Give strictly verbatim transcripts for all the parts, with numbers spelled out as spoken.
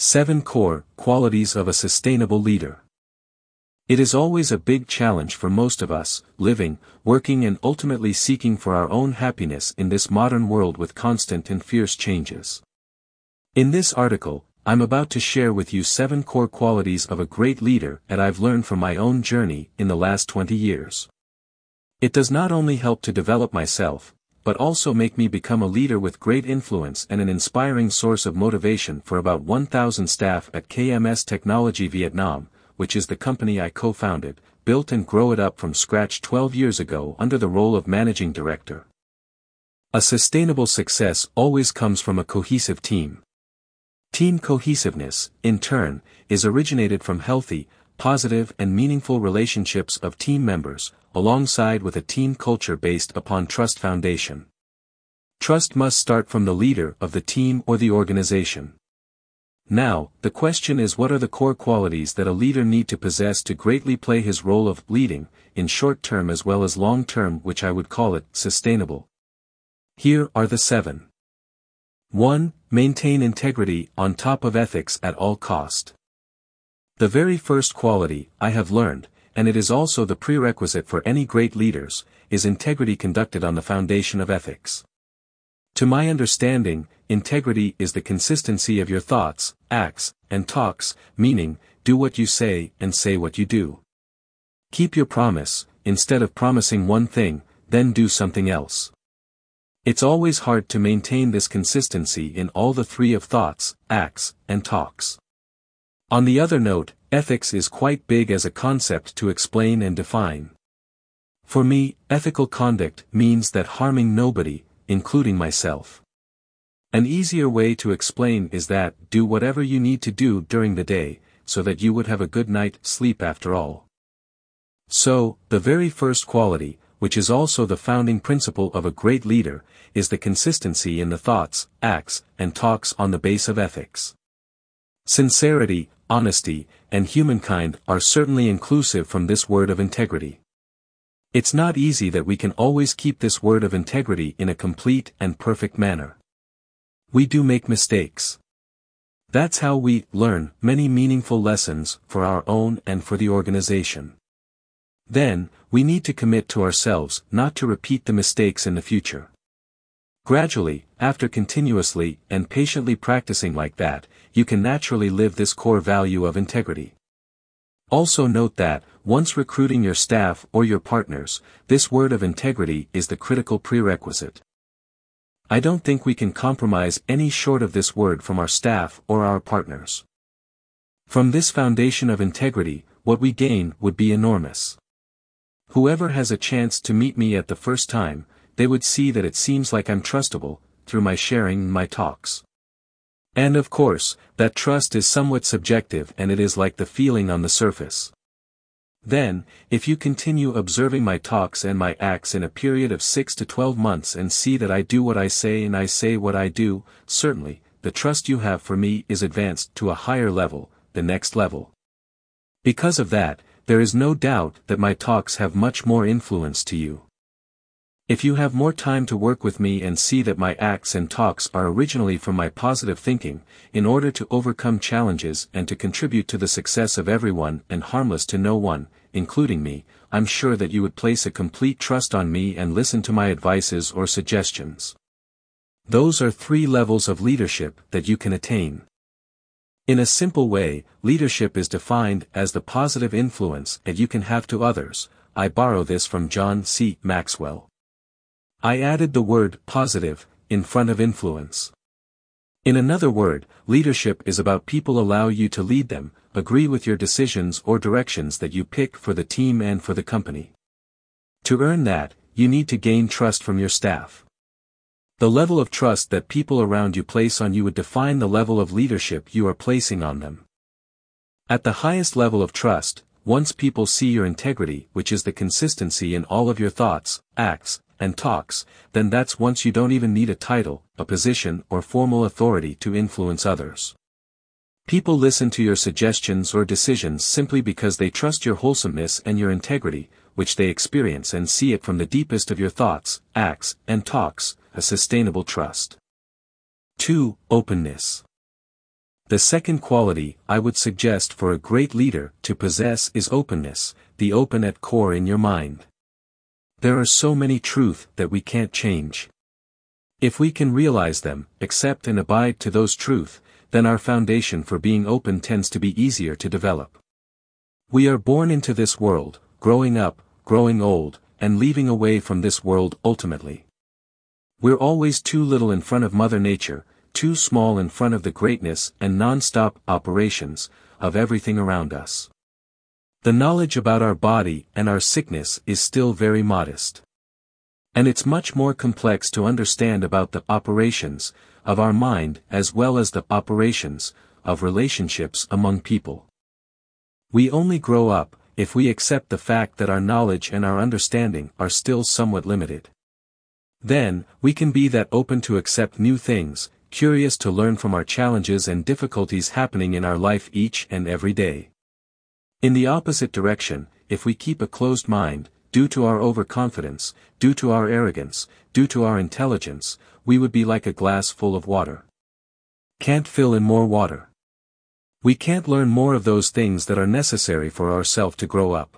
seven Core Qualities of a Sustainable Leader. It is always a big challenge for most of us, living, working and ultimately seeking for our own happiness in this modern world with constant and fierce changes. In this article, I'm about to share with you seven core qualities of a great leader that I've learned from my own journey in the last twenty years. It does not only help to develop myself, but also make me become a leader with great influence and an inspiring source of motivation for about one thousand staff at K M S Technology Vietnam, which is the company I co-founded, built and grow it up from scratch twelve years ago under the role of managing director. A sustainable success always comes from a cohesive team. Team cohesiveness, in turn, is originated from healthy, positive and meaningful relationships of team members, alongside with a team culture based upon trust foundation. Trust must start from the leader of the team or the organization. Now, the question is, what are the core qualities that a leader need to possess to greatly play his role of leading, in short term as well as long term, which I would call it, sustainable. Here are the seven. one Maintain integrity on top of ethics at all cost. The very first quality, I have learned, and it is also the prerequisite for any great leaders, is integrity conducted on the foundation of ethics. To my understanding, integrity is the consistency of your thoughts, acts, and talks, meaning, do what you say and say what you do. Keep your promise, instead of promising one thing, then do something else. It's always hard to maintain this consistency in all the three of thoughts, acts, and talks. On the other note, ethics is quite big as a concept to explain and define. For me, ethical conduct means that harming nobody, including myself. An easier way to explain is that, do whatever you need to do during the day, so that you would have a good night's sleep after all. So, the very first quality, which is also the founding principle of a great leader, is the consistency in the thoughts, acts, and talks on the base of ethics. Sincerity, honesty, and humankind are certainly inclusive from this word of integrity. It's not easy that we can always keep this word of integrity in a complete and perfect manner. We do make mistakes. That's how we learn many meaningful lessons for our own and for the organization. Then, we need to commit to ourselves not to repeat the mistakes in the future. Gradually, after continuously and patiently practicing like that, you can naturally live this core value of integrity. Also note that, once recruiting your staff or your partners, this word of integrity is the critical prerequisite. I don't think we can compromise any short of this word from our staff or our partners. From this foundation of integrity, what we gain would be enormous. Whoever has a chance to meet me at the first time, they would see that it seems like I'm trustable, through my sharing and my talks. And of course, that trust is somewhat subjective and it is like the feeling on the surface. Then, if you continue observing my talks and my acts in a period of six to twelve months and see that I do what I say and I say what I do, certainly, the trust you have for me is advanced to a higher level, the next level. Because of that, there is no doubt that my talks have much more influence to you. If you have more time to work with me and see that my acts and talks are originally from my positive thinking, in order to overcome challenges and to contribute to the success of everyone and harmless to no one, including me, I'm sure that you would place a complete trust on me and listen to my advices or suggestions. Those are three levels of leadership that you can attain. In a simple way, leadership is defined as the positive influence that you can have to others. I borrow this from John C. Maxwell. I added the word positive in front of influence. In another word, leadership is about people allow you to lead them, agree with your decisions or directions that you pick for the team and for the company. To earn that, you need to gain trust from your staff. The level of trust that people around you place on you would define the level of leadership you are placing on them. At the highest level of trust, once people see your integrity, which is the consistency in all of your thoughts, acts, and talks, then that's once you don't even need a title, a position or formal authority to influence others. People listen to your suggestions or decisions simply because they trust your wholesomeness and your integrity, which they experience and see it from the deepest of your thoughts, acts, and talks, a sustainable trust. two Openness. The second quality I would suggest for a great leader to possess is openness, the open at core in your mind. There are so many truths that we can't change. If we can realize them, accept and abide to those truths, then our foundation for being open tends to be easier to develop. We are born into this world, growing up, growing old, and leaving away from this world ultimately. We're always too little in front of Mother Nature, too small in front of the greatness and non-stop operations of everything around us. The knowledge about our body and our sickness is still very modest. And it's much more complex to understand about the operations of our mind as well as the operations of relationships among people. We only grow up if we accept the fact that our knowledge and our understanding are still somewhat limited. Then, we can be that open to accept new things, curious to learn from our challenges and difficulties happening in our life each and every day. In the opposite direction, if we keep a closed mind, due to our overconfidence, due to our arrogance, due to our intelligence, we would be like a glass full of water. Can't fill in more water. We can't learn more of those things that are necessary for ourselves to grow up.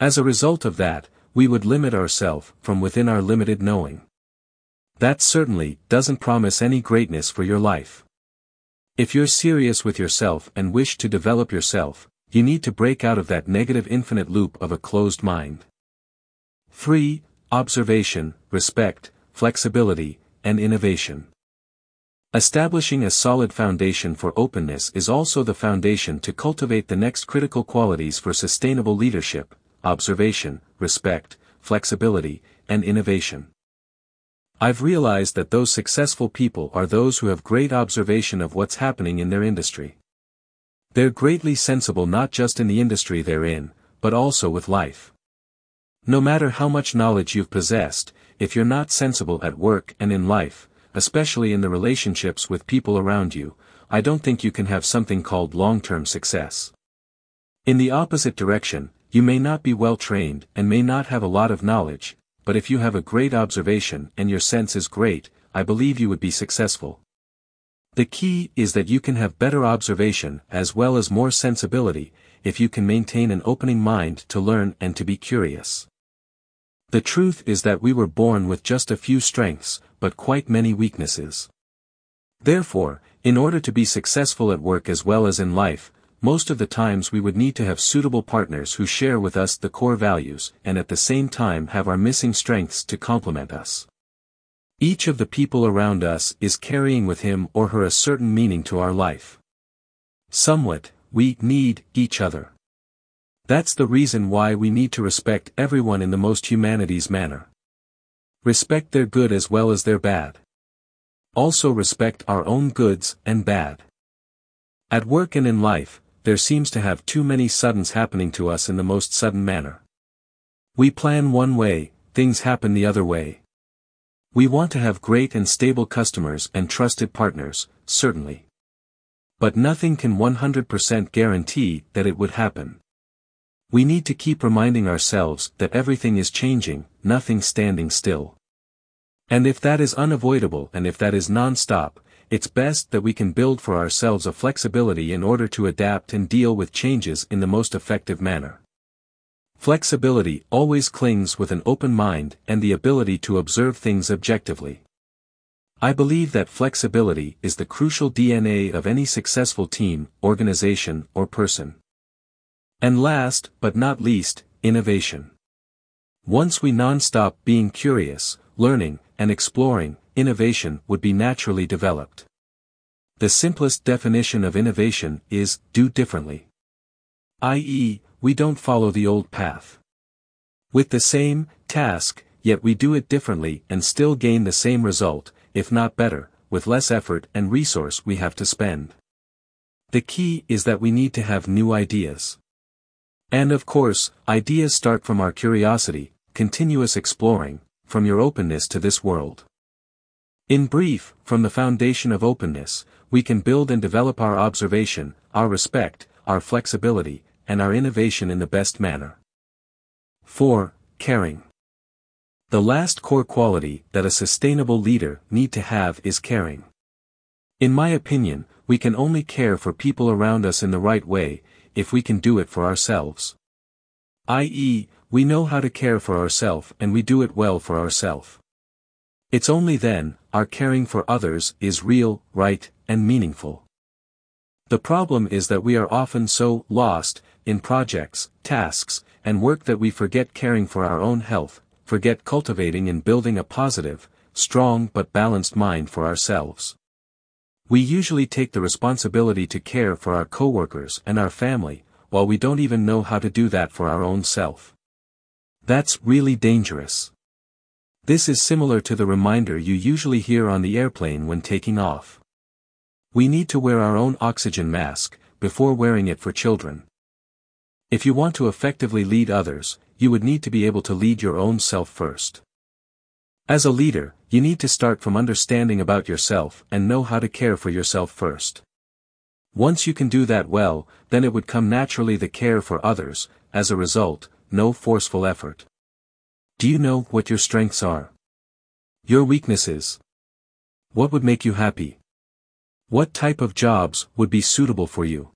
As a result of that, we would limit ourselves from within our limited knowing. That certainly doesn't promise any greatness for your life. If you're serious with yourself and wish to develop yourself, you need to break out of that negative infinite loop of a closed mind. three. Observation, respect, flexibility, and innovation. Establishing a solid foundation for openness is also the foundation to cultivate the next critical qualities for sustainable leadership: observation, respect, flexibility, and innovation. I've realized that those successful people are those who have great observation of what's happening in their industry. They're greatly sensible not just in the industry they're in, but also with life. No matter how much knowledge you've possessed, if you're not sensible at work and in life, especially in the relationships with people around you, I don't think you can have something called long-term success. In the opposite direction, you may not be well trained and may not have a lot of knowledge, but if you have a great observation and your sense is great, I believe you would be successful. The key is that you can have better observation as well as more sensibility, if you can maintain an opening mind to learn and to be curious. The truth is that we were born with just a few strengths, but quite many weaknesses. Therefore, in order to be successful at work as well as in life, most of the times we would need to have suitable partners who share with us the core values and at the same time have our missing strengths to complement us. Each of the people around us is carrying with him or her a certain meaning to our life. Somewhat, we need each other. That's the reason why we need to respect everyone in the most humanities manner. Respect their good as well as their bad. Also respect our own goods and bad. At work and in life, there seems to have too many suddens happening to us in the most sudden manner. We plan one way, things happen the other way. We want to have great and stable customers and trusted partners, certainly. But nothing can one hundred percent guarantee that it would happen. We need to keep reminding ourselves that everything is changing, nothing standing still. And if that is unavoidable and if that is non-stop, it's best that we can build for ourselves a flexibility in order to adapt and deal with changes in the most effective manner. Flexibility always clings with an open mind and the ability to observe things objectively. I believe that flexibility is the crucial D N A of any successful team, organization, or person. And last but not least, innovation. Once we non-stop being curious, learning, and exploring, innovation would be naturally developed. The simplest definition of innovation is, do differently. that is, we don't follow the old path. With the same task, yet we do it differently and still gain the same result, if not better, with less effort and resource we have to spend. The key is that we need to have new ideas. And of course, ideas start from our curiosity, continuous exploring, from your openness to this world. In brief, from the foundation of openness, we can build and develop our observation, our respect, our flexibility, and our innovation in the best manner. four. Caring. The last core quality that a sustainable leader need to have is caring. In my opinion, we can only care for people around us in the right way, if we can do it for ourselves. that is, we know how to care for ourselves and we do it well for ourselves. It's only then, our caring for others is real, right, and meaningful. The problem is that we are often so lost in projects, tasks, and work that we forget caring for our own health, forget cultivating and building a positive, strong but balanced mind for ourselves. We usually take the responsibility to care for our coworkers and our family, while we don't even know how to do that for our own self. That's really dangerous. This is similar to the reminder you usually hear on the airplane when taking off. We need to wear our own oxygen mask, before wearing it for children. If you want to effectively lead others, you would need to be able to lead your own self first. As a leader, you need to start from understanding about yourself and know how to care for yourself first. Once you can do that well, then it would come naturally the care for others, as a result, no forceful effort. Do you know what your strengths are? Your weaknesses? What would make you happy? What type of jobs would be suitable for you?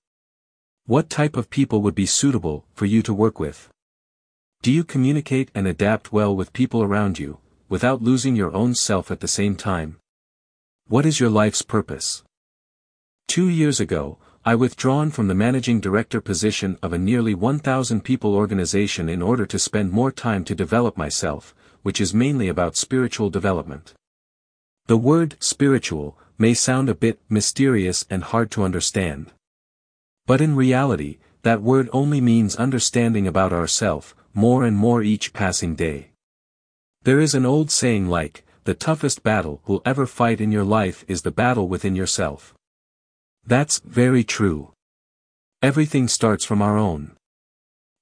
What type of people would be suitable for you to work with? Do you communicate and adapt well with people around you, without losing your own self at the same time? What is your life's purpose? Two years ago, I withdrawn from the managing director position of a nearly one thousand people organization in order to spend more time to develop myself, which is mainly about spiritual development. The word spiritual may sound a bit mysterious and hard to understand. But in reality, that word only means understanding about ourselves, more and more each passing day. There is an old saying like, the toughest battle you'll ever fight in your life is the battle within yourself. That's very true. Everything starts from our own.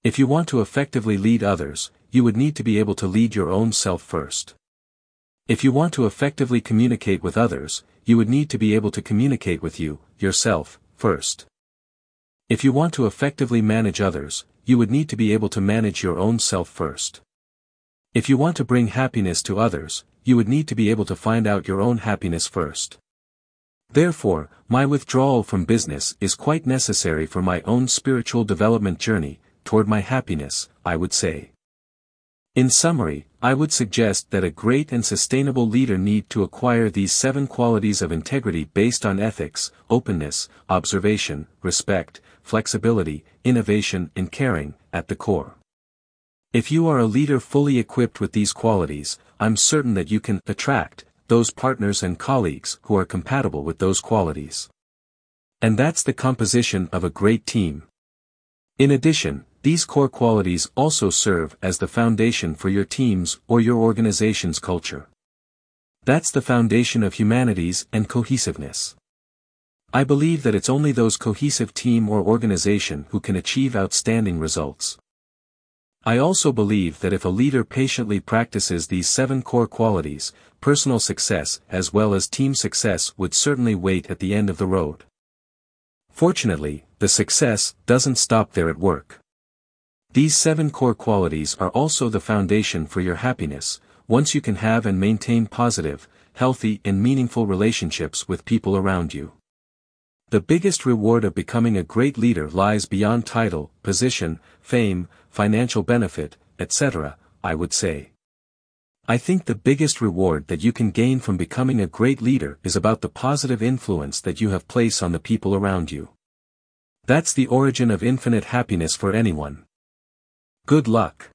If you want to effectively lead others, you would need to be able to lead your own self first. If you want to effectively communicate with others, you would need to be able to communicate with you, yourself, first. If you want to effectively manage others, you would need to be able to manage your own self first. If you want to bring happiness to others, you would need to be able to find out your own happiness first. Therefore, my withdrawal from business is quite necessary for my own spiritual development journey, toward my happiness, I would say. In summary, I would suggest that a great and sustainable leader need to acquire these seven qualities of integrity based on ethics, openness, observation, respect, flexibility, innovation and caring, at the core. If you are a leader fully equipped with these qualities, I'm certain that you can attract those partners and colleagues who are compatible with those qualities. And that's the composition of a great team. In addition, these core qualities also serve as the foundation for your team's or your organization's culture. That's the foundation of humanities and cohesiveness. I believe that it's only those cohesive team or organization who can achieve outstanding results. I also believe that if a leader patiently practices these seven core qualities, personal success as well as team success would certainly wait at the end of the road. Fortunately, the success doesn't stop there at work. These seven core qualities are also the foundation for your happiness, once you can have and maintain positive, healthy and meaningful relationships with people around you. The biggest reward of becoming a great leader lies beyond title, position, fame, financial benefit, et cetera, I would say. I think the biggest reward that you can gain from becoming a great leader is about the positive influence that you have placed on the people around you. That's the origin of infinite happiness for anyone. Good luck.